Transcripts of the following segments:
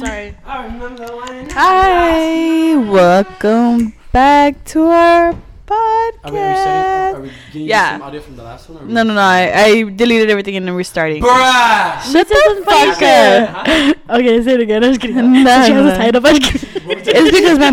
Sorry. I remember when. Hi, welcome back to our podcast. Are we getting some audio from the last one? No. I deleted everything and then we're starting. Bruh! Shut the fuck up. Okay, say it again. I'm just kidding. It's because my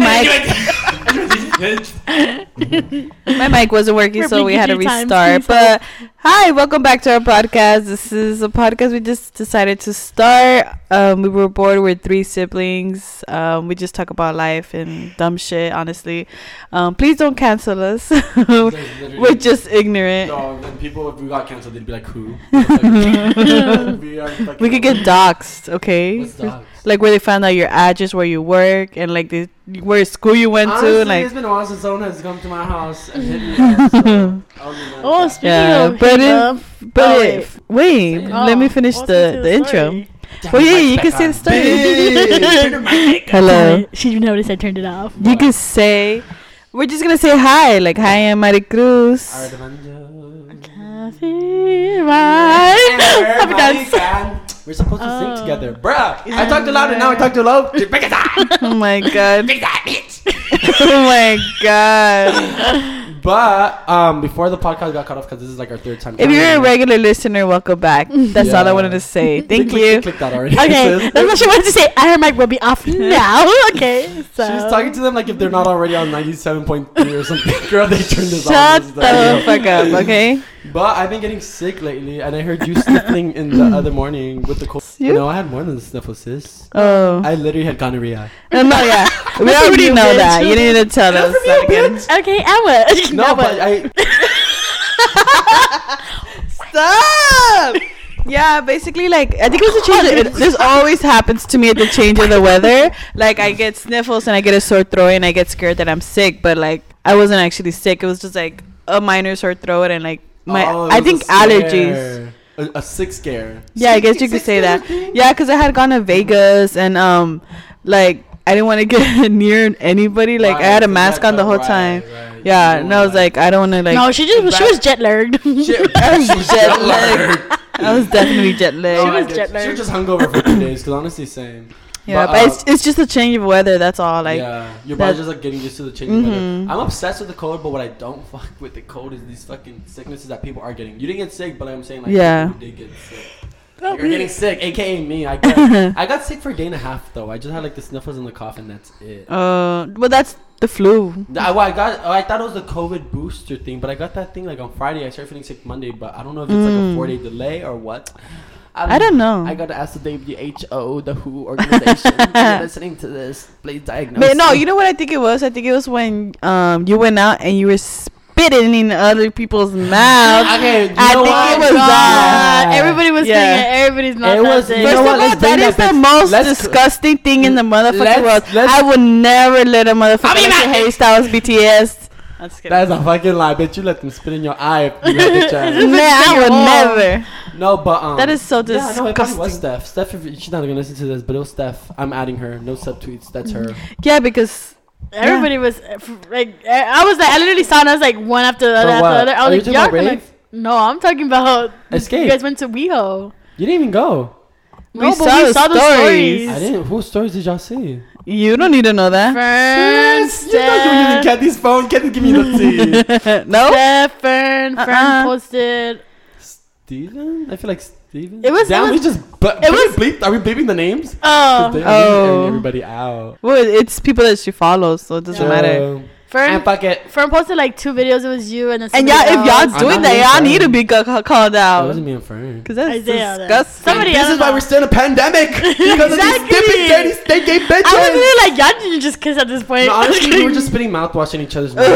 mic. My mic wasn't working, so we had to restart. But hi, welcome back to our podcast. This is a podcast we just decided to start. We were bored. We're three siblings. We just talk about life and dumb shit. Honestly, please don't cancel us. We're just ignorant. No, people, if we got canceled, they'd be like, "Who?" We could get doxxed. Okay. What's doxxed? Like where they found out your address, where you work, and like where school you went to. Like it's been a while since someone has come to my house and hit me. Let me finish the intro. Well, yeah, you can say the story. Hello. She didn't notice I turned it off. You can say, we're just gonna say hi. Like, hi, I'm Maricruz. We're supposed to sing together, bruh. I talked too loud and now I talk too low. Oh my god. Oh my god. But before the podcast got cut off, because this is like our third time. If you're a regular listener, welcome back. That's all I wanted to say. Thank you. Click that already. Okay, that's what she wanted to say. Her mic will be off now. Okay, so she was talking to them like if they're not already on 97.3 or something. Girl, they turned this off. Shut the fuck up. Okay. But I've been getting sick lately, and I heard you sniffling in the other morning with the cold. You? No, I had more than sniffle, sis. Oh. I literally had gonorrhea. No, yeah. We already know that. You need to tell us. Okay, Emma. No, but Stop! Yeah, basically, like, I think it was a change. This always happens to me at the change of the weather. Like, I get sniffles, and I get a sore throat, and I get scared that I'm sick. But, like, I wasn't actually sick. It was just, like, a minor sore throat, and, like, I think allergies. A sick scare. Yeah, I guess you could say that. Yeah, because I had gone to Vegas and like I didn't want to get near anybody. Like I had a mask on the whole time. Right. Yeah, and I was like, I don't want to like. No, she was jet lagged. I was definitely jet lagged. She was jet lagged. She was just hungover for 2 days. Because honestly, same. Yeah, but it's just a change of weather. That's all. Like, yeah, your body's just like getting used to the change of weather. I'm obsessed with the cold, but what I don't fuck with the cold is these fucking sicknesses that people are getting. You didn't get sick, but I'm saying like you did get sick. Like, you're getting sick, aka me. I guess. I got sick for a day and a half though. I just had like the sniffles and the cough, and that's it. Well, that's the flu. I thought it was the COVID booster thing, but I got that thing like on Friday. I started feeling sick Monday, but I don't know if it's like a 4-day delay or what. I don't know. I got to ask the WHO, the WHO organization. You're listening to this, please diagnose. But no, you know what I think it was? I think it was when you went out and you were spitting in other people's mouths. Okay, I think it was that. Everybody was saying it. Everybody's not saying it. First of all, that is the most disgusting thing in the motherfucking world. I would never let a motherfucker like Harry Styles, BTS. That's a fucking lie, bitch. You let them spit in your eye if you had the chance. No, I would never. No, but that is so disgusting. Yeah, no, it was Steph. Steph, she's not gonna listen to this, but it was Steph. I'm adding her. No subtweets. That's her. Yeah, because everybody was like, I was like, I literally saw it. I was like one after the other after the other. I was like, y'all gonna? No, I'm talking about Escape. You guys went to WeHo. You didn't even go. No, we saw the stories. I didn't. Whose stories did y'all see? You don't need to know that. Fern, Steph. You're not giving me Candy's phone. Candy, give me the tea. No? Steph, Fern. Fern posted. Steven? I feel like Steven. It was. Damn, are we bleeping the names? Oh. They're everybody out. Well, it's people that she follows, so it doesn't matter. Fern posted like 2 videos. It was you and y'all. If y'all doing that, y'all need to be called out. It wasn't me and Fern. Because that's Isaiah, disgusting. This is why we're still in a pandemic. Because of these stupid, dirty, stinky bitches. I was really like, y'all didn't just kiss at this point. No, honestly, we were just spitting mouthwash in each other's mouth. No, I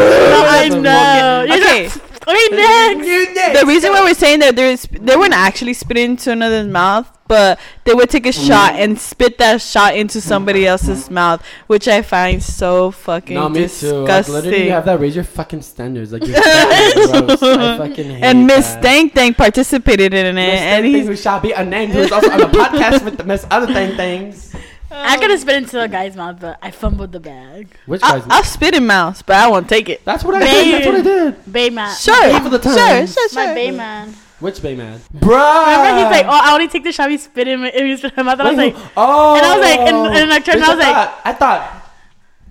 know. Okay. Next. The reason why we're saying that they weren't actually spitting into another's mouth, but they would take a shot and spit that shot into somebody else's mouth, which I find so fucking disgusting. Like, literally, you have that. Raise your fucking standards. Like, you're gross. I fucking hate and Miss that. Tang participated in it. Miss and Tang who shall be unnamed, who is also on the podcast with Miss Other Thangs. I could have spit into a guy's mouth, but I fumbled the bag. Which guy's mouth? I'll spit in mouths, but I won't take it. That's what I did. Bay man. Sure. Half of the time. Sure. My bay man. Which Bayman? Bruh! Remember, he's like, oh, I only take the shot, he spit him, and he spit him. I thought, wait, I was like, oh. And I was like, and I turned, and I was like, I thought.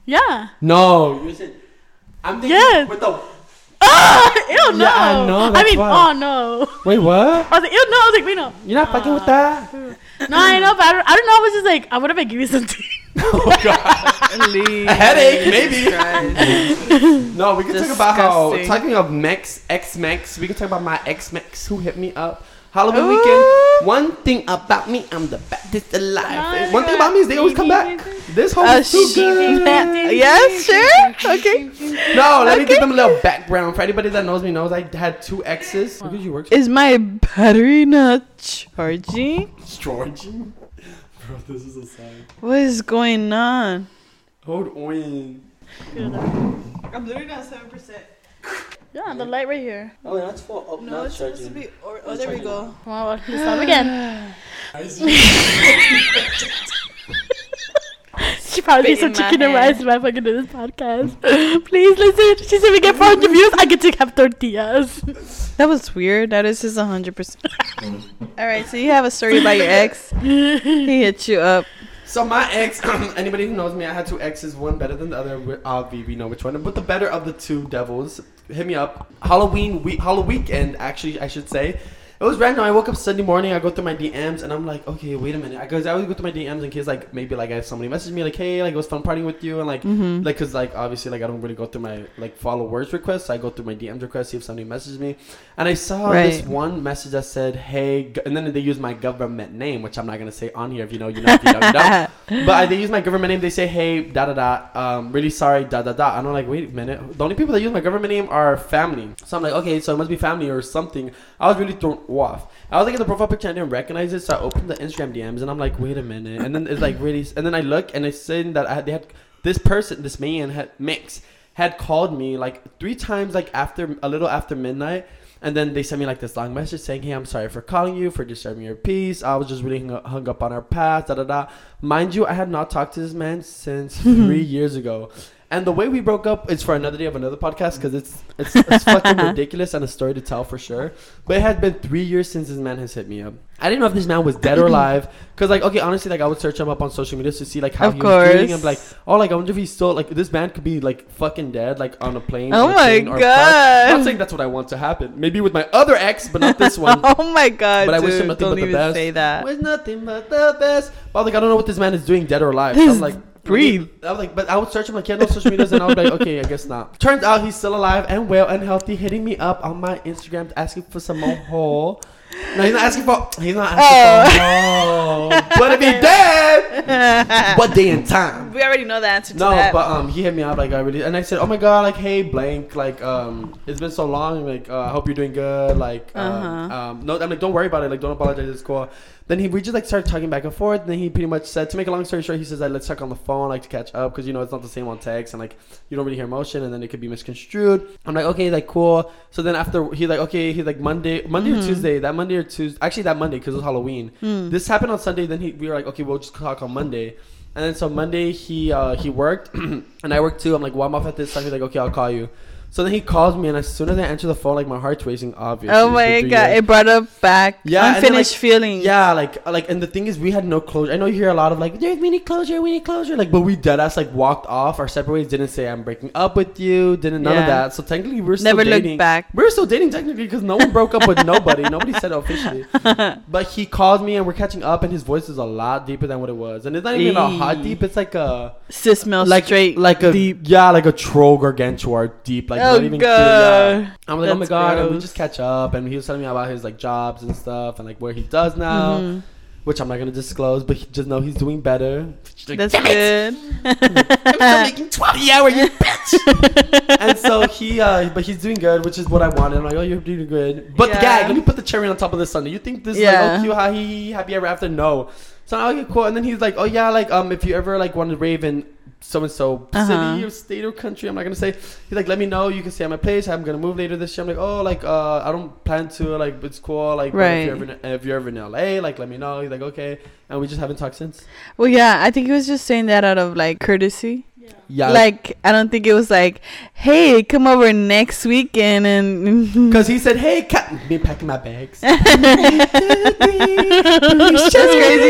Yeah. No. You said, I'm thinking, yes. With the. Oh, ew, no. Yeah, I know. I mean, why. Oh, no. Wait, what? I was like, ew, no. I was like, wait, no. You're not fucking with that? No, I know, but I don't know. I was just like, I would have been giving you something. Oh, God. Please. A headache, maybe. No, we can disgusting. Talk about how, talking of Mex, ex-Mex, we can talk about my ex-Mex who hit me up. Halloween ooh. Weekend. One thing about me, I'm the baddest alive. No, one thing about me is they always come back. This whole is too good. Yes, sure. Okay. No, let me give them a little background. For anybody that knows me knows I had two exes. Wow. You work is my battery not charging? It's charging? Bro, this is a sign. What is going on? Hold on. I'm literally not 7%. Yeah, the light right here. Oh, that's for up. No, it's supposed to be. Or, oh, there we go. Wow, well, this time again. She probably needs some chicken and rice if I fucking do this podcast. Please listen. She said we get 400 views. I get to have tortillas. That was weird. That is just 100%. All right, so you have a story about your ex. He hit you up. So my ex, anybody who knows me, I had two exes, one better than the other. We know which one, but the better of the two devils hit me up. Halloween weekend, actually, I should say. It was random. I woke up Sunday morning. I go through my DMs and I'm like, okay, wait a minute. Because I always go through my DMs in case like maybe like somebody messaged me like, hey, like it was fun partying with you, and like, mm-hmm. like because like obviously like I don't really go through my like followers requests. So I go through my DMs requests, see if somebody messaged me, and I saw this one message that said, hey, and then they use my government name, which I'm not gonna say on here if you know, you know, if you don't know. But they use my government name. They say, hey, da da da, really sorry, da da da. And I'm like, wait a minute. The only people that use my government name are family. So I'm like, okay, so it must be family or something. I was really thrown off. I was like at the profile picture and I didn't recognize it, so I opened the Instagram DMs and I'm like, wait a minute. And then it's like really, and then I look and it's saying that they had this man had called me like three times, like a little after midnight, and then they sent me like this long message saying, hey, I'm sorry for calling you, for disturbing your peace. I was just really hung up on our past, da da da. Mind you, I had not talked to this man since 3 years ago. And the way we broke up is for another day of another podcast because it's fucking ridiculous and a story to tell for sure. But it had been 3 years since this man has hit me up. I didn't know if this man was dead or alive because, like, okay, honestly, like, I would search him up on social media to see, like, how he was doing. I'm like, oh, like, I wonder if he's still, like, this man could be, like, fucking dead, like, on a plane. Oh, my God. I'm not saying that's what I want to happen. Maybe with my other ex, but not this one. Oh, my God, but I wish him nothing but the best. Don't even say that. Wish nothing but the best. But, like, I don't know what this man is doing, dead or alive. So I'm like... breathe. I was like, but I would search him on Candy social medias and I would be like, okay, I guess not. Turns out he's still alive and well and healthy, hitting me up on my Instagram asking for some more haul. No, he's not asking for haul. But if he's dead, what day and time? We already know the answer to that. No, but he hit me up like, I really, and I said, oh my God, like, hey, blank, like, it's been so long, like, I hope you're doing good, like, no, I'm like, don't worry about it, like, don't apologize, it's cool. Then we just like started talking back and forth. And then he pretty much said, to make a long story short, he says that let's talk on the phone, like to catch up, because you know it's not the same on text, and like you don't really hear emotion, and then it could be misconstrued. I'm like, okay, like cool. So then after he's like, okay, he's like Monday or Tuesday, that Monday because it was Halloween. This happened on Sunday. Then we were like, okay, we'll just talk on Monday. And then so Monday he worked, and I worked too. I'm like, well, I'm off at this time. He's like, okay, I'll call you. So then he calls me, and as soon as I answer the phone, like, my heart's racing, obviously. Oh, my God. Years. It brought up back unfinished feelings. Yeah, like, and the thing is, we had no closure. I know you hear a lot of, like, we need closure. Like, but we deadass, like, walked off. Our separate ways, didn't say, I'm breaking up with you, none of that. So technically, we're still dating. Never looked back. We're still dating, technically, because no one broke up with nobody. Nobody said it officially. But he called me, and we're catching up, and his voice is a lot deeper than what it was. And it's not even a hot deep. It's like a... cis male like, straight like a deep. Yeah, like a troll gargantua deep, like, oh, not even God. I'm like, that's oh my God, gross. And we just catch up, and he was telling me about his like jobs and stuff, and like where he does now, which I'm not gonna disclose, but just know he's doing better. Like, that's good. I'm still making 20 hour, you bitch. And so he, but he's doing good, which is what I wanted. I'm like, oh, you're doing good. But the gag, let me put the cherry on top of this Sunday. You think this is like, oh, cute, how he happy ever after? No. So I get cool, and then he's like, oh yeah, like if you ever like want to rave in so and so city or state or country, I'm not gonna say. He's like, let me know. You can stay at my place. I'm gonna move later this year. I'm like, oh, like I don't plan to. Like it's cool. Like if you're ever in LA, like let me know. He's like, okay, and we just haven't talked since. Well, yeah, I think he was just saying that out of like courtesy. Yeah. Like, I don't think it was like, hey, come over next weekend. And because he said, hey, be packing my bags. That's crazy,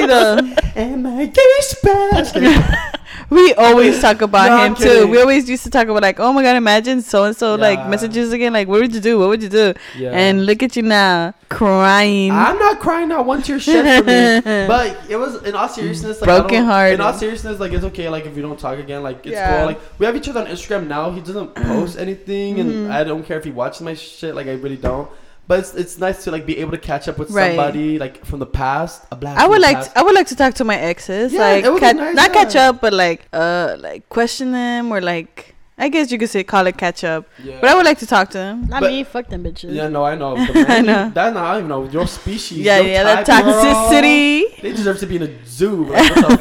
though. And my goosebumps. We always talk about him, too. We always used to talk about, like, oh, my God, imagine so-and-so, like, messages again. Like, what would you do? What would you do? Yeah. And look at you now, crying. I'm not crying now. Once your shit for me. But it was, in all seriousness, like, brokenhearted. In all seriousness, like, it's okay, like, if we don't talk again, like, it's cool. Like, we have each other on Instagram now. He doesn't post anything, and I don't care if he watches my shit. Like, I really don't. But it's nice to, like, be able to catch up with somebody, like, from the past. I would like to talk to my exes. Yeah, like, it would be nice, not catch up, but, like, question them or, like, I guess you could say call it catch up. Yeah. But I would like to talk to them. Not me. Fuck them bitches. Yeah, no, I know. I know. That's not, I don't even know. Your species. Yeah, that toxicity. Girl, they deserve to be in a zoo. Lock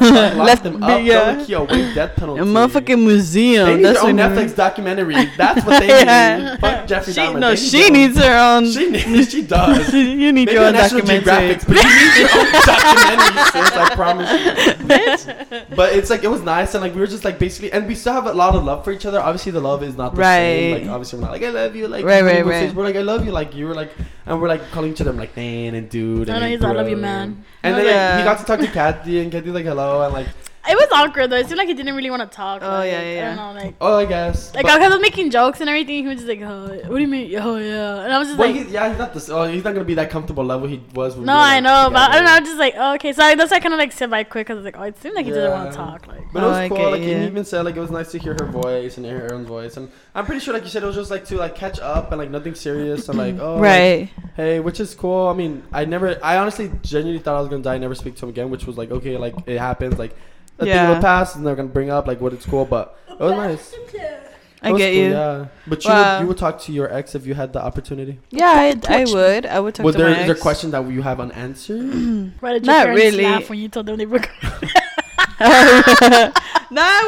them up. Don't waive death penalty. A motherfucking museum. They need their own Netflix documentary. That's what they need. Fuck Jeffrey Dahmer. No, she needs her own. She does. You need your own documentary. But you need your own documentary, sis. I promise you. Bitch. But it's like, it was nice. And like, we were just like basically, and we still have a lot of love for each other. Obviously the love is not the same. Like, obviously we're not like I love you, like right. We're like I love you, like you were like, and we're like calling each other like man and dude. And he's I love you, man. And then like, he got to talk to Kathy, and Kathy's like hello, and like it was awkward though. It seemed like he didn't really want to talk. Oh like, yeah. I don't know, like I guess. Like I was making jokes and everything. He was just like, oh, what do you mean? Oh yeah. And I was just like, he's not this. Oh, he's not gonna be that comfortable level he was. When I know, together. But I don't know. I was just like, oh, okay. So that's why I kind of like said by quick because I was like, oh, it seemed like he didn't want to talk. Like, but it was cool. Like he even said like it was nice to hear her voice and hear her own voice. And I'm pretty sure like you said it was just like to like catch up and like nothing serious. I'm like, oh right. Like, hey, which is cool. I mean, I honestly genuinely thought I was gonna die and never speak to him again, which was like okay, like it happens, like. Thing will pass, and they're gonna bring up like what it's cool, but it was nice. I get cool, you. Yeah, but you would talk to your ex if you had the opportunity. Yeah, I would. I would talk to my ex. Is there a question that you have unanswered? Right, not really. Laugh when you told them they were. I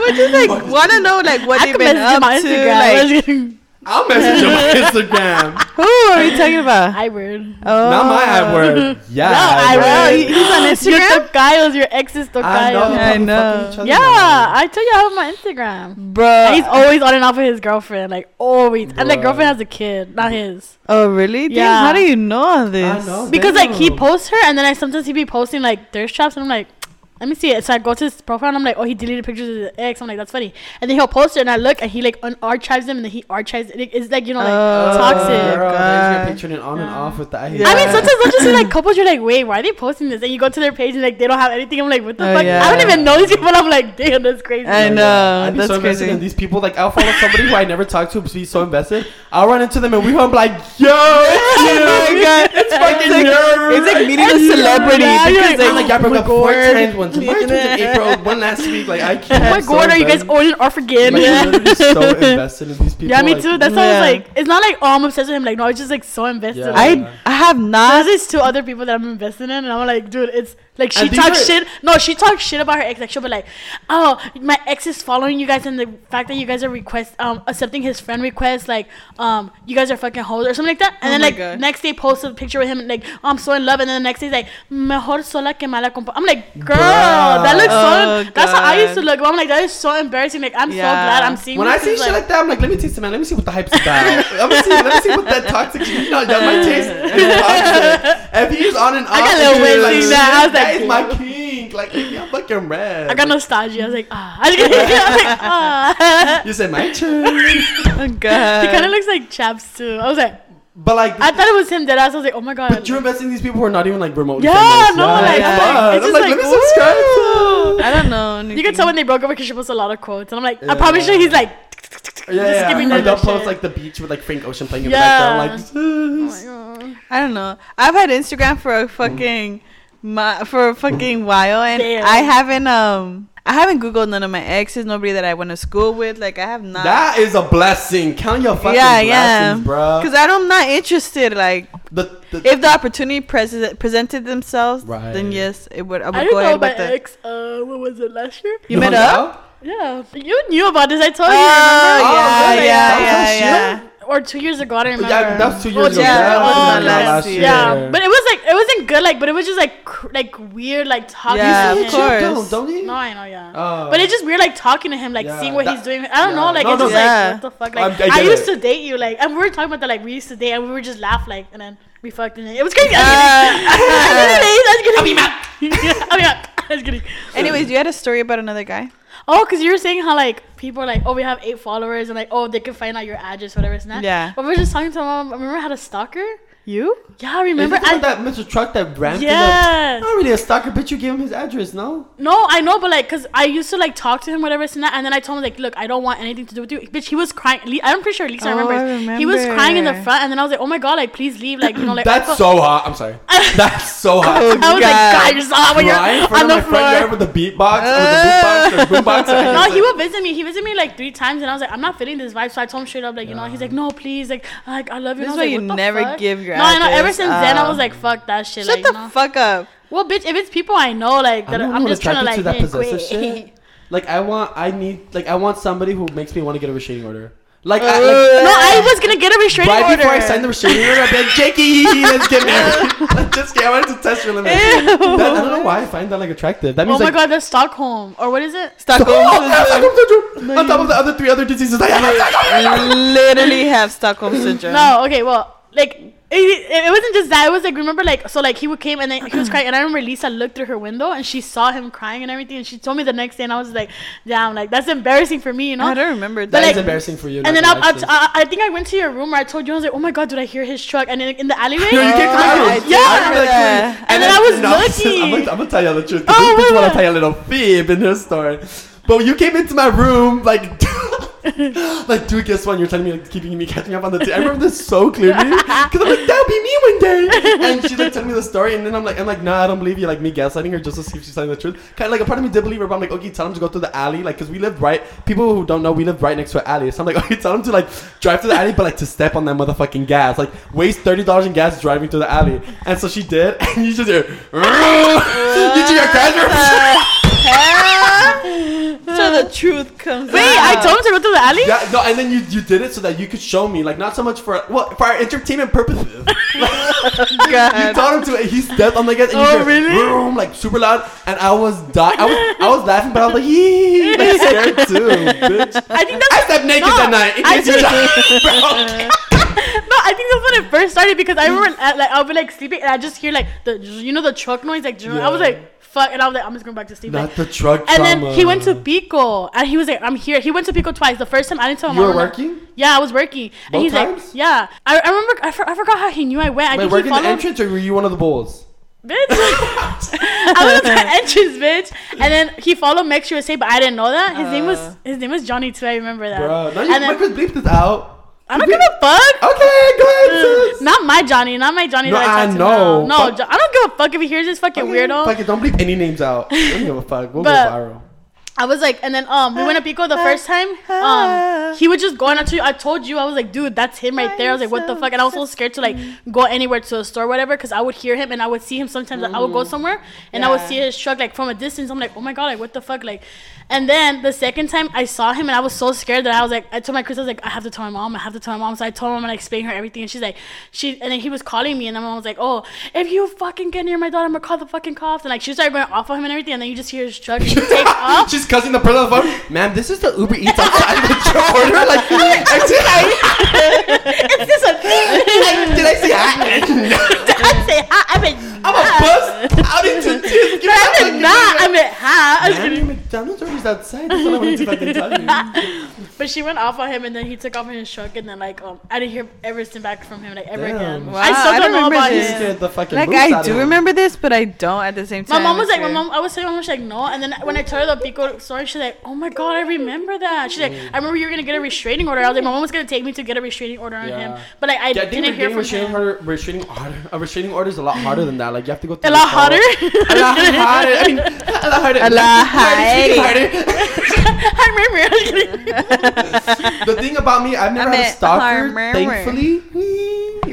would just like want to know like what they've been up to. Like, I'll message him on Instagram. Who are you talking about? I word. Oh. Not my I word. Yeah. No, I word. He's on Instagram. Your tocayos, your ex's tocayos. I know. Yeah, I tell you, I have my Instagram. Bro. And he's always on and off with his girlfriend. Like, always. Bruh. And the girlfriend has a kid, not his. Oh, really? Yeah. Damn, how do you know this? I know. Because, like, he posts her, and then sometimes he be posting, like, thirst traps, and I'm like, let me see it. So I go to his profile and I'm like, oh, he deleted pictures of his ex. I'm like, that's funny. And then he'll post it and I look and he like unarchives them and then he archives it. It's like, you know, like toxic. Girl, there's your picture and on and off with that. Yeah. I mean, sometimes I'll just see like couples, you're like, wait, why are they posting this? And you go to their page and like, they don't have anything. I'm like, what the fuck? Yeah. I don't even know these people. I'm like, damn, that's crazy. I know. I'd be so invested in these people. Like, I'll follow somebody who I never talked to because he's so invested. I'll run into them and we'll be like, yo, it's you. Oh my God. It's fucking you. It's like meeting a celebrity. Because they're like, I broke up 4 times once. March was in April, one last week. Like I can't. Oh my God, are you guys on or forget? Like, I'm literally so invested in these people. Yeah, me too. That's why I was like, it's not like I'm obsessed with him. Like no, I'm just like so invested. Yeah. I have not. There's 2 other people that I'm invested in, and I'm like, dude, it's like she talks shit. No, she talks shit about her ex. Like she'll be like, oh, my ex is following you guys, and the fact that you guys are accepting his friend request, like you guys are fucking hoes or something like that. And then like next day posts a picture with him, and like oh, I'm so in love. And then the next day like mejor sola que mala compa. I'm like, girl. Oh, that looks so. God. That's how I used to look. But I'm like, that is so embarrassing. Like, I'm so glad I'm seeing. When I see shit like that, I'm like, let me taste it, man. Let me see what the hype's about. let me see what that toxic. You know, that my taste is toxic. If he's on and off, I got a little wind like, that. I was like, that is my kink. Like, I'm fucking red. I got nostalgia. I was like, ah. You said my turn. Oh God. He kind of looks like Chaps too. I was like. But like I thought it was him that I was like, oh my God. But you're investing in these people who are not even like remotely. Yeah, no, like I'm like, let me subscribe to. I don't know. Anything. You can tell when they broke up because she posts a lot of quotes, and I'm like, I'm probably sure he's like. Yeah. They'll post like the beach with like Frank Ocean playing in the background, like. Oh my God. I don't know. I've had Instagram for a fucking while, and damn. I haven't Googled none of my exes, nobody that I went to school with. Like, I have not. That is a blessing. Count your fucking blessings, bro. Because I'm not interested. Like, if the opportunity presented themselves, then yes, it would. I would go ahead with that. I didn't know my ex, what was it, last year? You met up? Yeah. You knew about this. I told you. Oh, yeah. or 2 years ago. I don't remember. Yeah, that was 2 years ago. Yeah, that was last year. Yeah, but it was like it wasn't good. Like, but it was just like weird, like talking. Yeah, to of course. Don't you? No, I know. Yeah, but it's just weird, like talking to him, like seeing what he's doing. I don't know. Like, it's just like what the fuck. Like, I used to date you. Like, and we were talking about that. Like, we used to date, and we were just laugh. Like, and then we fucked, and it was crazy. I mean, anyways, you had a story about another guy. Oh, because you were saying how like people are like, oh, we have 8 followers, and like, oh, they can find out your address, whatever it's not. Yeah. But we were just talking to mom. Remember I had a stalker. You? Yeah, I remember. I that Mr. Truck that Bram. Yeah. Not really a stalker, but you gave him his address, no? No, I know, but like, cause I used to like talk to him, whatever it's not, and then I told him like, look, I don't want anything to do with you. Bitch, he was crying. I'm pretty sure Lisa remembers. He was crying in the front, and then I was like, oh my god, like please leave, like you know, like that's so hot. I'm sorry. That's so hot. I was like, god, you're so hot when you're on the floor with the beatbox, or the boombox. No, he would visit me. He visited me like 3 times, and I was like, I'm not feeling this vibe, so I told him straight up, like you know, he's like, no, please, like I love you. This is why you never give your. No, I know. Ever since then, I was like, "Fuck that shit." Shut like, the fuck up. Well, bitch, if it's people I know, like that, I'm just trying to like that possessive shit. Like, I want somebody who makes me want to get a restraining order. Like, I was gonna get a restraining order. Right before I signed the restraining order, I'd be like, "Jakey, let's get married." Just kidding. I wanted to test your limits. I don't know why I find that like attractive. That means oh my god, that's Stockholm or what is it? Stockholm syndrome. On top of the other 3 other diseases, I literally have Stockholm syndrome. No, okay, well, like. It wasn't just that. It was like, remember, like, so like he came and then he was crying, and I remember Lisa looked through her window and she saw him crying and everything, and she told me the next day, and I was like, damn, like that's embarrassing for me, you know. I don't remember that. But, like, is embarrassing for you. And then I think I went to your room, or I told you, I was like, oh my god, did I hear his truck? And then in the alleyway, yeah. And then I was looking. I'm gonna tell you the truth. This bitch wanna tell you a little fib in her story. But you came into my room like. Like, dude, guess what? You're telling me, like, keeping me catching up on the I remember this so clearly because I'm like, that'll be me one day. And she's like telling me the story, and then I'm like, nah, I don't believe you. Like me gaslighting her just to see if she's telling the truth. Kind of like a part of me did believe her, but I'm like, okay, tell him to go through the alley, like, cause we lived right. People who don't know, we lived right next to an alley. So I'm like, okay, tell him to like drive through the alley, but like to step on that motherfucking gas, like waste $30 in gas driving through the alley. And so she did, and you just hear, you see your so the truth comes out. Wait, I told him to go through the alley? Yeah, no, and then you did it so that you could show me. Like, not so much for our entertainment purposes. You told him to, he stepped on the gas, and you really? Vroom, like, super loud, and I was laughing, but I was like, hee, like, scared too, bitch. I stepped naked that night. No, I think that's when it first started, because I remember, like, I'll be, like, sleeping, and I just hear, like, the truck noise, like, I was like, fuck, and I was like, I'm just going back to Steven. Not the truck trauma. And then he went to Pico, and he was like, I'm here. He went to Pico twice. The first time, I didn't tell him. You were working? Yeah, I was working. Both and he's times? Like, yeah. I remember, I forgot how he knew I went. I think he followed. Were you working the entrance, or were you one of the bulls? Bitch. I was at the entrance, bitch. And then he followed Mexico USA, but I didn't know that. His name was Johnny, too. I remember that. Bro, now you might just bleep this out. I'm not gonna fuck. Okay, go ahead. Not my Johnny. No, that I know. No, I don't give a fuck if he hears this fucking weirdo. Fuck it, don't bleep any names out. Don't give a fuck. We'll go viral. I was like, and then we went to Pico the first time. He would just go on to. I told you, I was like, dude, that's him right there. I was like, what the fuck? And I was so scared to like go anywhere to a store, or whatever, because I would hear him and I would see him sometimes. Like, I would go somewhere and I would see his truck like from a distance. I'm like, oh my god, like what the fuck, like. And then the second time I saw him, and I was so scared that I was like, I told my Chris, I was like, I have to tell my mom. So I told him, and I explained her everything, and she's like, and then he was calling me, and then my mom was like, oh, if you fucking get near my daughter, I'm gonna call the fucking cops. And like she started going off on him and everything, and then you just hear his truck and he takes off. She's cussing the person on the phone. Ma'am, this is the Uber Eats outside of the truck order. Like, it's just a thing. Did I say hi? Did I say hi? I'm a bust out into this. I meant hi. McDonald's already outside. That's all I wanted to fucking tell you. But she went off on him, and then he took off in his truck, and then like I didn't hear everything back from him like ever again. Wow, I don't remember about this. The fucking like I do remember this, but I don't at the same time. My mom was like, I was telling my mom, she's like, no, and then when I told her the Pico story, she's like, oh my god, I remember that. She's like, I remember you were gonna get a restraining order. I was like, my mom was gonna take me to get a restraining order on him, but like I didn't hear from him. A restraining order is a lot harder than that. Like you have to go through a lot harder. I mean, a lot harder. The thing about me, I've never had a stalker, thankfully.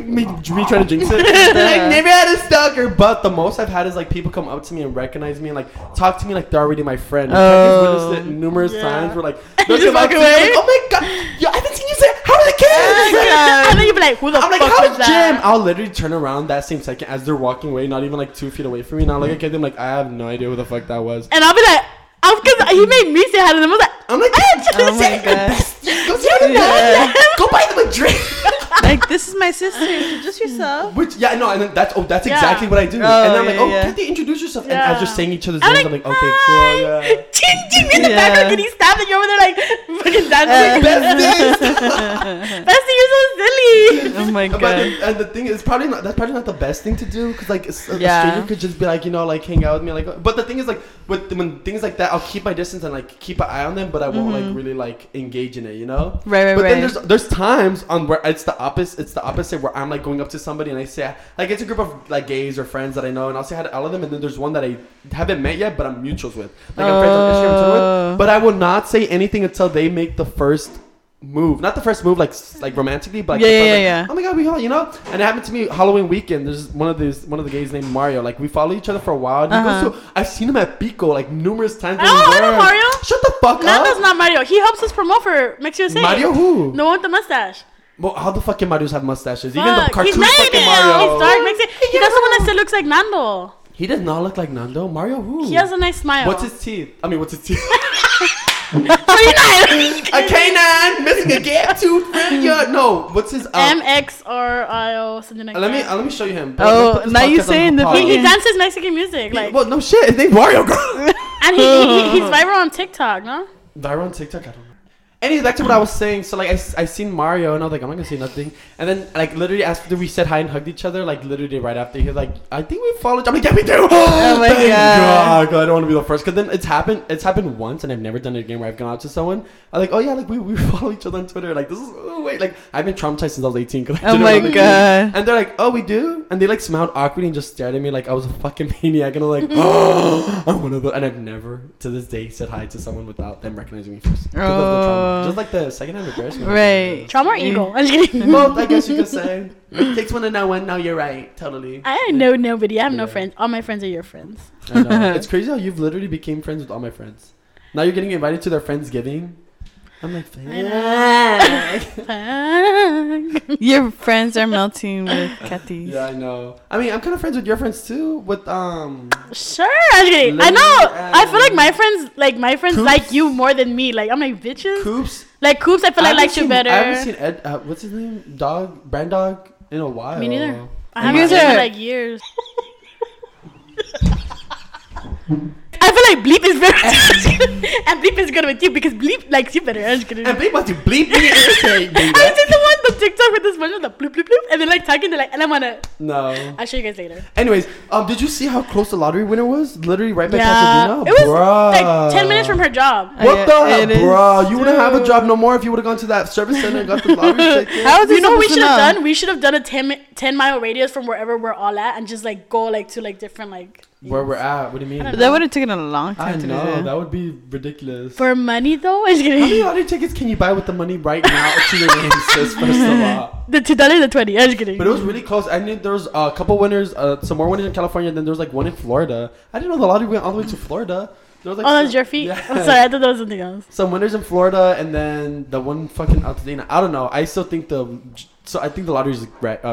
Me trying to jinx it. I've never had a stalker, but the most I've had is like people come up to me and recognize me and like talk to me like they're already my friend. I've witnessed it numerous times where like, oh my god, yo, I haven't seen you say, how are the kids? And then you'd be like, who the fuck was that? Jim? I'll literally turn around that same second as they're walking away, not even like 2 feet away from me. And I'm like, okay, I'm like, I have no idea who the fuck that was. And I'll be like, because he made me say hi to them. I was like, go buy them a drink. Like, this is my sister, introduce yourself. Which, yeah, no, and then that's exactly what I do. And I'm like, can't they introduce yourself? Yeah. And as you're saying each other's names, I'm like, okay, cool. Yeah. Ching, ching, in the background, getting stabbed, and you're over there, like, fucking dancing. Bestie, you're so silly. Oh my God. And the thing is, that's probably not the best thing to do, because, like, a stranger could just be like, you know, like, hang out with me. Like, but the thing is, like, when things like that, I'll keep my distance and, like, keep an eye on them, but I won't, like, really, like, engage in it, you know? Right. But then there's times on where it's the opposite. It's the opposite where I'm like going up to somebody and I say, like, it's a group of like gays or friends that I know, and I'll say hi to all of them. And then there's one that I haven't met yet, but I'm mutuals with. Like I'm friends on Instagram with. But I will not say anything until they make the first move. Not the first move, like romantically, but like, yeah. Oh my God, we all, you know. And it happened to me Halloween weekend. There's one of the gays named Mario. Like we follow each other for a while. And he goes to, I've seen him at Pico like numerous times. Oh, I know Mario. Shut the fuck up. Nando's not Mario. He helps us promote for Mexico City. Mario who? The one with the mustache. Well, how the fucking Marios have mustaches? Even the cartoon fucking Mario. He's dark Mexican. That's the one that still looks like Nando. He does not look like Nando. Mario who? He has a nice smile. What's his teeth? A canine missing a gap tooth. No, what's his MXRIO something like that. Let me show you him. Oh, now you saying the thing. He dances Mexican music. Like, well, no shit. His name's Mario, girl. And he's viral on TikTok, no? Viral on TikTok? I don't know. Anyway, that's what I was saying. So, like, I seen Mario, and I was like, I'm not going to say nothing. And then, like, literally after we said hi and hugged each other, like, literally right after, he was like, I think we followed. I'm like, yeah, we do. Oh, my God. I don't want to be the first. Because then it's happened once, and I've never done it again where I've gone out to someone. I'm like, oh, yeah, like, we follow each other on Twitter. Like, this is, oh, wait. Like, I've been traumatized since I was 18. Oh, my God. And they're like, oh, we do? And they, like, smiled awkwardly and just stared at me like I was a fucking maniac. And I'm like, oh, I'm one of those. And I've never, to this day, said hi to someone without them recognizing me first. Oh. Just like the second-hand embarrassment. Right. Trauma or ego? Both, I guess you could say. It takes one to know one. No, you're right. Totally. I know nobody. I have no friends. All my friends are your friends. I know. It's crazy how you've literally became friends with all my friends. Now you're getting invited to their Friendsgiving. I'm like, fuck. Your friends are melting with Kathy's. Yeah, I know. I mean, I'm kind of friends with your friends too. With Sure, okay. I know. I feel like my friends Coops. Like you more than me. Like I'm like bitches. Coops. Like Coops, I feel like likes you better. I haven't seen Ed. What's his name? Brandog in a while. Me neither. I haven't seen him in like years. I feel like Bleep is better. And Bleep is good with you because Bleep likes you better. I'm just kidding. And Bleep wants to bleep me. I did the one, the TikTok with this bunch of the bloop, bloop, bloop. And they're like talking. They're like, and I'm on it. No. I'll show you guys later. Anyways, did you see how close the lottery winner was? Literally right by Altadena. It was like 10 minutes from her job. What the hell, bro? You wouldn't have a job no more if you would have gone to that service center and got the lottery ticket. How is it? You know what we should have done? We should have done a 10-mile radius from wherever we're all at and just like go like to like different like. Where we're at? What do you mean? That would have taken a long time to do. I know. That would be ridiculous. For money, though? How many lottery tickets can you buy with the money right now to your name, sis? First of all. The $2, the $20. I was kidding. But it was really close. I knew there was a couple winners, some more winners in California, and then there was like one in Florida. I didn't know the lottery went all the way to Florida. There was, like, that was your feet? Yeah. I'm sorry. I thought that was something else. Some winners in Florida, and then the one fucking Altadena. I don't know. I still think the lottery is rigged.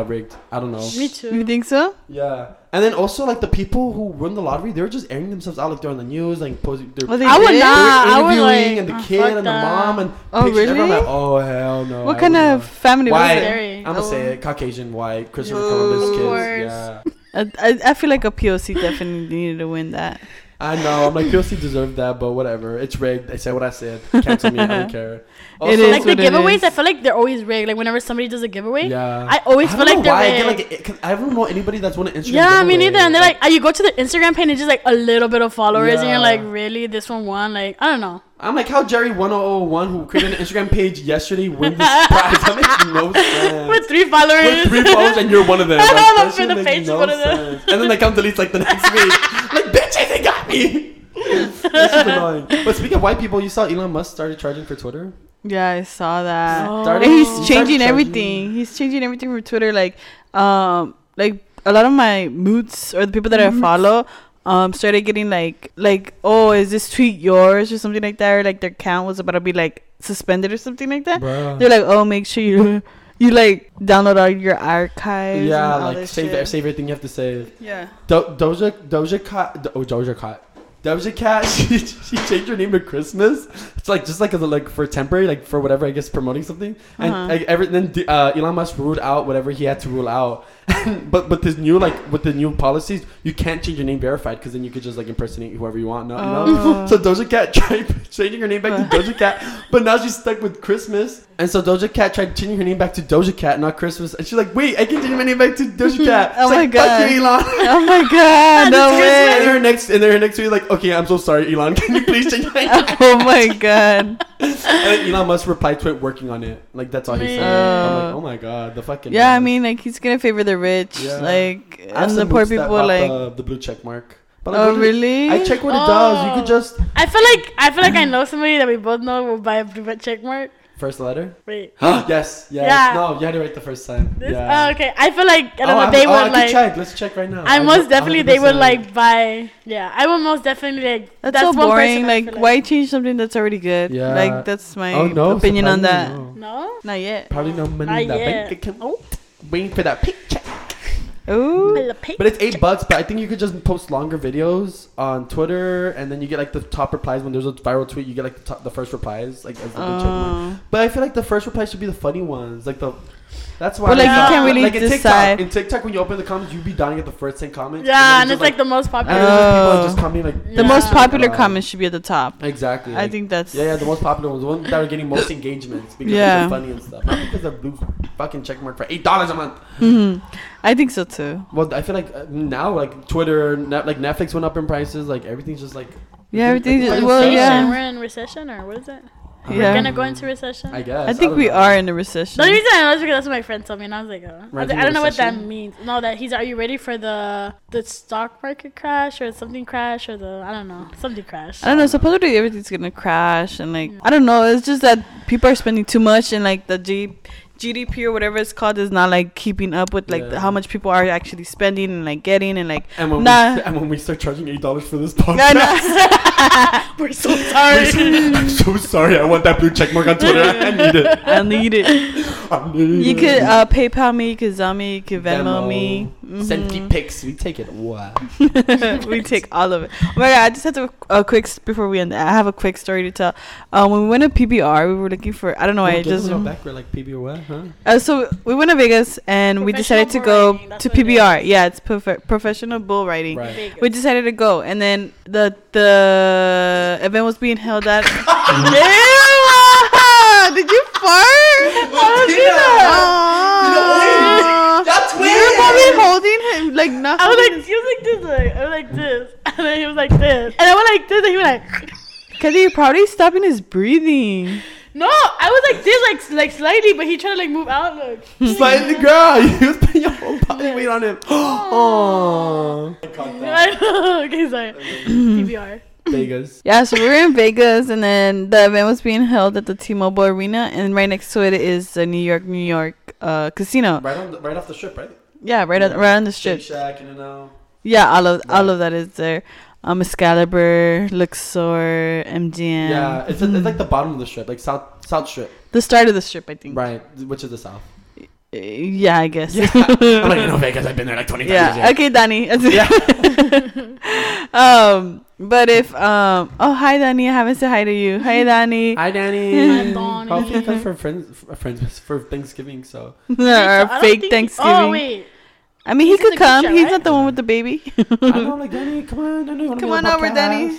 I don't know. Me too. You think so? Yeah. And then also, like, the people who won the lottery, they were just airing themselves out, like, they're on the news, like, posing. They were interviewing and the kid and the mom and pictures. Really? Like, oh, hell no. What kind of family was it? I'm going to say it. Caucasian, white, Christopher Columbus kids. Yeah. I feel like a POC definitely needed to win that. I know. I'm like, POC deserved that, but whatever. It's rigged. I said what I said. Cancel me. I don't care. Also, it is like the giveaways. I feel like they're always rigged. Like whenever somebody does a giveaway, I always feel like they're rigged. I don't know anybody that's won an Instagram. Yeah, me neither. And they're like, you go to the Instagram page and just like a little bit of followers, and you're like, really, this one won? Like, I don't know. I'm like, how Jerry 1001 who created an Instagram page yesterday win this prize? That makes no sense. With three followers, and you're one of them. I know, like, for the page no is one of them. And then they come delete like the next week. Like, bitches, they got me. This is annoying. But speaking of white people, you saw Elon Musk started charging for Twitter. Yeah, I saw that. He's changing everything from Twitter. Like, a lot of my moods or the people that I follow. Started getting like, oh, is this tweet yours or something like that? Or like their account was about to be like suspended or something like that. Bruh. They're like, oh, make sure you You like download all your archives. Yeah, and all like this save everything you have to save. Yeah. Doja Cat. She changed her name to Christmas. It's like just like for temporary, like for whatever, I guess, promoting something. And then Elon Musk ruled out whatever he had to rule out. But with the new policies, you can't change your name verified because then you could just like impersonate whoever you want. No. So Doja Cat tried changing her name back to Doja Cat, but now she's stuck with Christmas. And so Doja Cat tried changing her name back to Doja Cat, not Christmas. And she's like, wait, I can change my name back to Doja Cat. Oh, my like, God. Fuck you, Elon. Oh my God. No way. And her next week, like, okay, I'm so sorry, Elon. Can you please change my name? Oh my God. And then Elon Musk replied to it, working on it. Like, that's all he said. I'm like, oh my God, the fucking. Yeah, man. I mean, like, he's gonna favor the rich, yeah. Like, and the poor people, like the blue check mark. But like, oh really? I check what it does. You could just. I feel like I know somebody that we both know will buy a blue check mark. First letter? Wait. Yes. Yeah. No, you had it right the first time. Yeah. Oh, okay. I feel like I don't know, they would check. Let's check right now. They would buy. Yeah, I would most definitely like. That's so boring. Like, why change something that's already good? Yeah. Like, that's my opinion on that. No. Not yet. Probably no money in that bank account. Oh. Waiting for that paycheck. Ooh. But it's $8, but I think you could just post longer videos on Twitter, and then you get like the top replies. When there's a viral tweet, you get like the first replies, like as the one. But I feel like the first replies should be the funny ones, like the. That's why. But like you can't really decide. In TikTok, when you open the comments, you be dying at the first 10 comments. Yeah, and it's like the most popular. People are just coming like the most popular comments should be at the top. Exactly. I think that's. Yeah, the most popular ones, the ones that are getting most engagements because they're funny and stuff, not because they're blue fucking checkmark for $8 a month. Mm-hmm. I think so too. Well, I feel like now, like Twitter, like Netflix went up in prices. Like everything's just like. Yeah, everything's. We're in recession, or what is it? Yeah. We're gonna go into recession? I guess. I think we are in a recession. The reason I know is because that's what my friend told me, and I was like, I don't know what that means. No, that are you ready for the stock market crash or something crash or something crash. I don't know, supposedly everything's gonna crash and like I don't know, it's just that people are spending too much and like the GDP or whatever it's called is not like keeping up with like how much people are actually spending and like getting and like. And when we start charging $8 for this podcast, we're so sorry. I'm so sorry. I want that blue check mark on Twitter. I need it. You could PayPal me, you could Zelle me, you could Venmo me. Mm-hmm. Send deep pics. We take it. Wow. We take all of it. Oh my God! I just have to before we end. I have a quick story to tell. When we went to PBR, we were looking for backward like PBR what? Huh? So we went to Vegas and we decided to go to PBR. Yeah, it's professional bull riding. Right. We decided to go, and then the event was being held at. Did you fart? How did you know? That's weird. You were probably holding him like nothing. I was like this. And then he was like this. And I went like this and he was like. Because he probably stopping his breathing. No, I was like this, like slightly, but he tried to like move out. Look, slightly, girl. You was putting your whole body weight on him. Oh. Okay, sorry. PBR. Vegas. Yeah, so we were in Vegas, and then the event was being held at the T-Mobile Arena, and right next to it is the New York casino. Right off the strip, right? Yeah, right on the strip. Shake Shack, yeah, all of that is there. Excalibur, Luxor, MGM. Yeah, it's like the bottom of the strip, like South Strip. The start of the strip, I think. Right, which is the South. Yeah, I guess. Yeah. I'm like, Vegas, I've been there like 20 times. Yeah, okay, Danny. Yeah. But if hi Danny, I haven't said hi to you. Hi Danny. Hi Danny. Probably come for Thanksgiving, so. Our fake Thanksgiving. Oh wait. I mean, he could come. He's not the one with the baby. I don't like Danny. Come on over, Danny.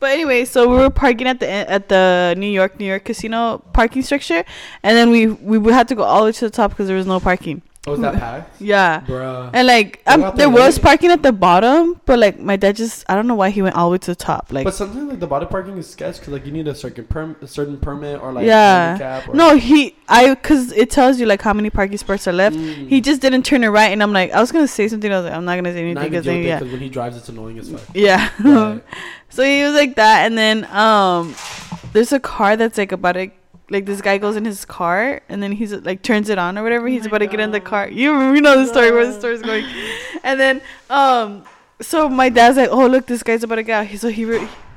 But anyway, so we were parking at the New York casino parking structure, and then we had to go all the way to the top because there was no parking. Oh, was that packed? Yeah. Bruh. And like, there was parking at the bottom, but like my dad I don't know why he went all the way to the top. Like, but sometimes like the bottom parking is sketch because like you need a certain permit or like handicap or no, because it tells you like how many parking spots are left. Mm. He just didn't turn it right, and I'm like, I was gonna say something, I was like, I'm not gonna say anything because when he drives, it's annoying as fuck. Yeah. Right. So he was like that, and then there's a car that's like about it. Like this guy goes in his car and then he's like turns it on or whatever. He's about to get in the car. You know the story where the story's going. And then so my dad's like, oh look, this guy's about to get out. So he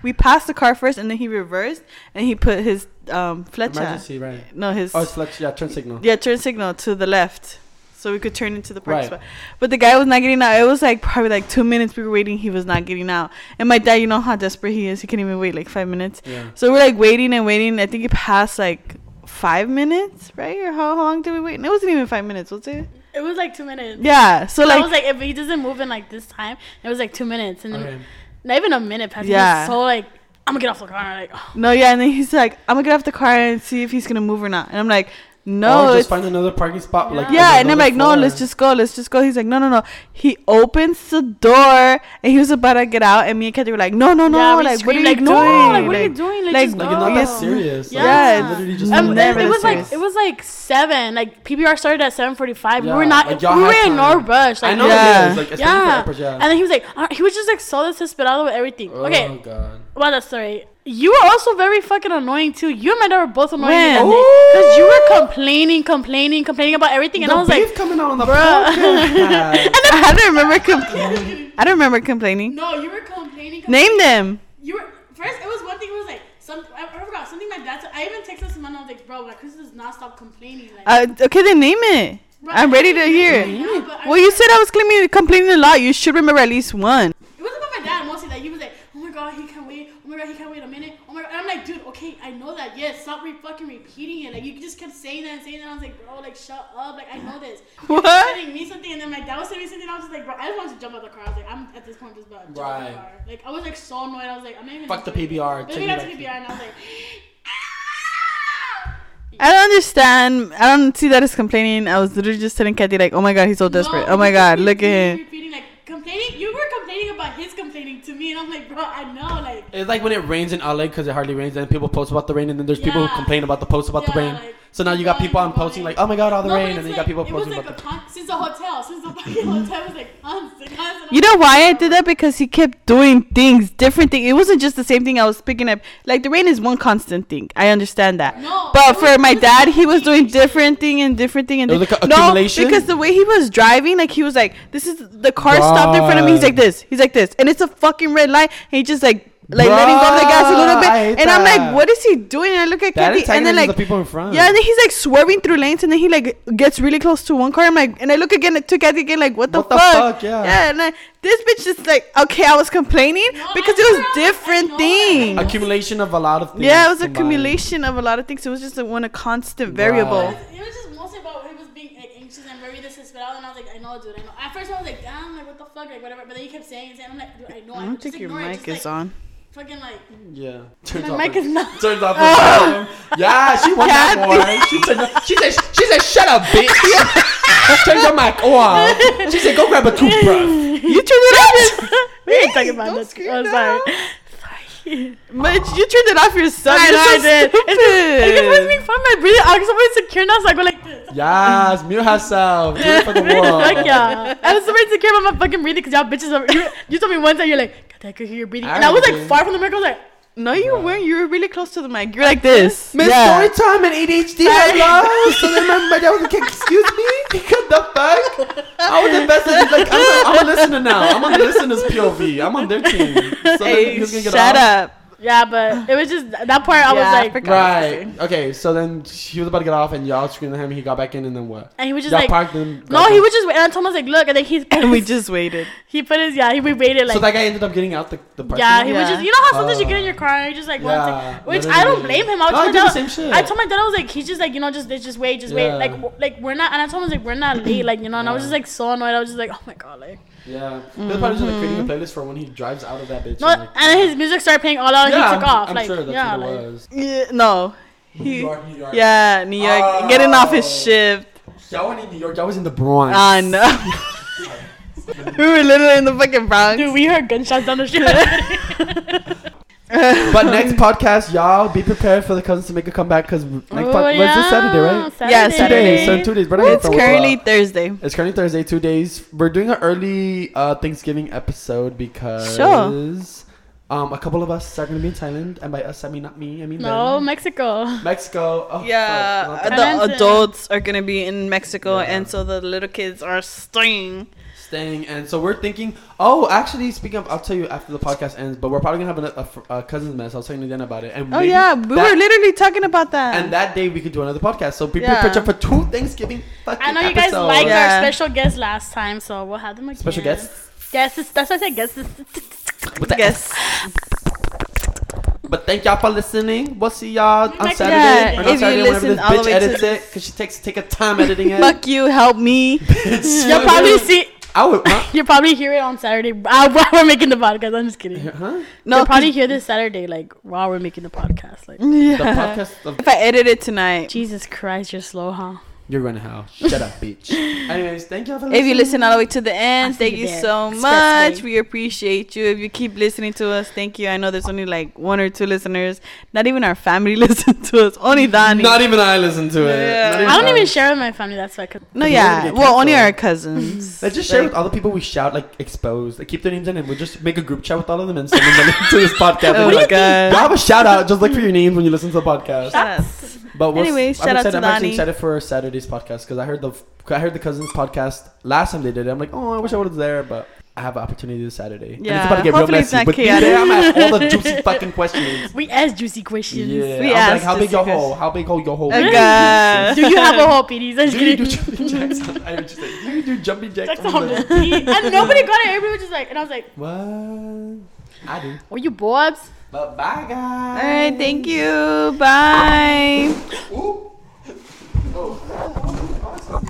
We passed the car first, and then he reversed, and he put his flecha. Emergency, right? No, his. Oh, his flecha. Yeah, turn signal. Yeah, turn signal to the left, so we could turn into the parking spot. But the guy was not getting out. It was like probably like 2 minutes we were waiting. He was not getting out. And my dad, you know how desperate he is. He can't even wait like 5 minutes. Yeah. So we're like waiting and waiting. I think it passed like 5 minutes, right? Or how long did we wait? And it wasn't even 5 minutes, was it? It was like 2 minutes. Yeah. So like, I was like, if he doesn't move in like this time, it was like 2 minutes, and then not even a minute passed. Yeah. He was so like, I'm gonna get off the car. Like, oh. No, yeah. And then he's like, I'm gonna get off the car and see if he's gonna move or not. And I'm like, no, just find another parking spot. Yeah. Like, yeah, and I'm like, floor. No, let's just go. He's like, no. He opens the door and he was about to get out, and me and Kathy were like, no, yeah, like, what are you doing? Like, what are you doing? Like, you're not that serious. Yeah, literally just it was like 7. Like PBR started at 7:45. Yeah. We were not. Like, we were in no rush. Like, I know. Yeah. It is. Like, yeah. And then he was like, he was just like so desesperado with everything. Oh, okay. Oh God. Well, that's sorry. You were also very fucking annoying too. You and my dad were both annoying because you were complaining about everything, and I was like, coming out on the podcast. I don't remember complaining. No, you were complaining. Name them. You were first. It was one thing. It was like I forgot something. My dad. I even texted him and I was like, bro, like Chris does not stop complaining. Like, okay, then name it. Bro, I'm ready to hear. Well, you said I was complaining a lot. You should remember at least one. It was about my dad mostly. Like he was like, oh my god, he can't wait. Oh my god, he can't wait a minute. Oh my god, and I'm like, dude, okay, I know that. Yes, stop fucking repeating it. Like you just kept saying that. I was like, bro, like shut up. Like I know this. You were sending me something, and then my dad was sending me something. And I was just like, bro, I just wanted to jump out the car. I was like, I'm at this point just about to jump out the car. Like I was like so annoyed. I was like, I'm not even. Fuck the PBR. Then we got to PBR, and I was like, I don't understand. I don't see that as complaining. I was literally just telling Kathy like, oh my god, he's so desperate. Oh my god, look at him. Repeating like complaining. You were complaining about his complaining to me, and I'm like, bro, I know. Like it's like when it rains in LA because it hardly rains, and people post about the rain, and then there's people who complain about the post about the rain. Like, so now you got people on posting like, oh my god, all the rain, and then you got people posting like about since the fucking hotel was like constant. You know why I did that? Because he kept doing different things. It wasn't just the same thing I was picking up. Like the rain is one constant thing. I understand that. No, but for my dad, he was doing different thing. It was like an accumulation? No, because the way he was driving, like he was like, this is the car stopped in front of me. He's like this, and it's a fucking red light. And he just like letting go of the gas a little bit, and I'm like, what is he doing? And I look at Candy, and then like the people in front. Yeah, and then he's like swerving through lanes, and then he like gets really close to one car. I'm like, and I look again to Candy again, like what the fuck? Yeah, and this bitch is like, okay, I was complaining because it was different things. Accumulation of a lot of things. Yeah, it was accumulation of a lot of things. It was just like a constant variable. It was just mostly about him was being like anxious and very desesperado, and I was like, I know, dude, I know. At first I was like, damn, like what the fuck, like whatever. But then he kept saying, I'm like, dude, I know. I don't think your mic is on. Fucking like, yeah. Turns off. Yeah, she won that one. She said, "Shut up, bitch." Turns your mic off. She said, "Go grab a toothbrush." You turned it off. We ain't talking about this. I'm sorry. But you turned it off yourself. I did. It was being fun. My breathing. I was so insecure now, so I go like this. Yes, mute herself. Do it for the world. Fuck yeah. I was so insecure about my fucking breathing because y'all bitches. You told me one time, you're like, I could hear your breathing, and I was like far from the mic. I was like, "No, you weren't. You were really close to the mic. You're like this." Miss story time and ADHD. Hello. So then my dad was like, "Excuse me, what the fuck?" I was invested. Like, I'm a listener now. I'm on the listener's POV. I'm on their team. So hey, he was gonna get shut off. Up. Yeah, but it was just that part. I was like, right. Okay, so then he was about to get off, and y'all screamed at him. He got back in, and then what? And he was just y'all like, parked him, no, he was just waiting. And Tom was like, look, and then we just waited. He put his we waited. Like, so that guy ended up getting out the parking. Yeah, he was just, you know how sometimes you get in your car and you just like, which I don't blame him. I told my dad, I was like, he's just like, you know, just wait, like we're not. And I told him I was like, we're not late, like you know. And I was just like so annoyed. I was just like, oh my god, like. Yeah, Philip probably just like creating a playlist for when he drives out of that bitch. No, and his music started playing all out. Yeah, he took off. I'm like, sure that's what it was. Yeah, no, New York. Yeah, New York, getting off his shift. Y'all weren't in New York. Y'all was in the Bronx. I know. We were literally in the fucking Bronx. Dude, we heard gunshots down the street. But next podcast, y'all be prepared for the cousins to make a comeback because next podcast was this Saturday, right? Yeah, Saturday. 2 days. So 2 days. It's currently Thursday. It's currently Thursday. 2 days. We're doing an early Thanksgiving episode because a couple of us are gonna be in Thailand, and by us I mean not me. I mean them. Mexico. Mexico. Oh, yeah, the adults are gonna be in Mexico, and so the little kids are staying. staying. And so we're thinking, oh, actually, speaking of, I'll tell you after the podcast ends, but we're probably going to have a cousin's mess. I was talking to Dan about it. And oh, yeah. We were literally talking about that. And that day, we could do another podcast. So be prepared for two Thanksgiving fucking episodes. I know you guys liked our special guest last time, so we'll have them again. Special guests? Guests. That's what I said, guests. With the guests. But thank y'all for listening. We'll see y'all on Saturday. Yeah, if Saturday, you listen all the way edits to it, because she takes a time editing it. Fuck you, help me. You'll probably see. I would. Huh? You'll probably hear it on Saturday while we're making the podcast. I'm just kidding. Huh? No, you'll probably hear this Saturday, like while we're making the podcast. Like the podcast. If I edit it tonight, Jesus Christ, you're slow, huh? You're going to hell. Shut up, bitch. Anyways, thank y'all for listening. If you listen all the way to the end, thank you so much. We appreciate you. If you keep listening to us, thank you. I know there's only like one or two listeners. Not even our family listens to us. Only Danny. Not even I listen to it. Yeah. I don't even share with my family. That's why. No, yeah. Well, only our cousins. Let's just share with all the people we shout, like, expose. Like, keep their names in, and we'll just make a group chat with all of them and send them to this podcast. Oh, my God. We'll have a shout out. Just look for your names when you listen to the podcast. Yes. But anyways, shout out to Danny. I'm actually excited for Saturday's podcast because I heard the cousins podcast last time they did it. I'm like, oh, I wish I was there, but I have an opportunity this Saturday. Yeah, and it's about to get hopefully real messy. But yeah, I'm asked all the juicy fucking questions. We asked juicy questions. Yeah, we asked. Like, how big your hole? How big your hole? Okay. Do you have a hole, Petey? Do you do jumping jacks? I heard you say, do you do jumping jacks? And nobody got it. Everybody was just like, and I was like, what? I do. Were you bobs? But bye, guys. All right, thank you. Bye. Ooh. Oh.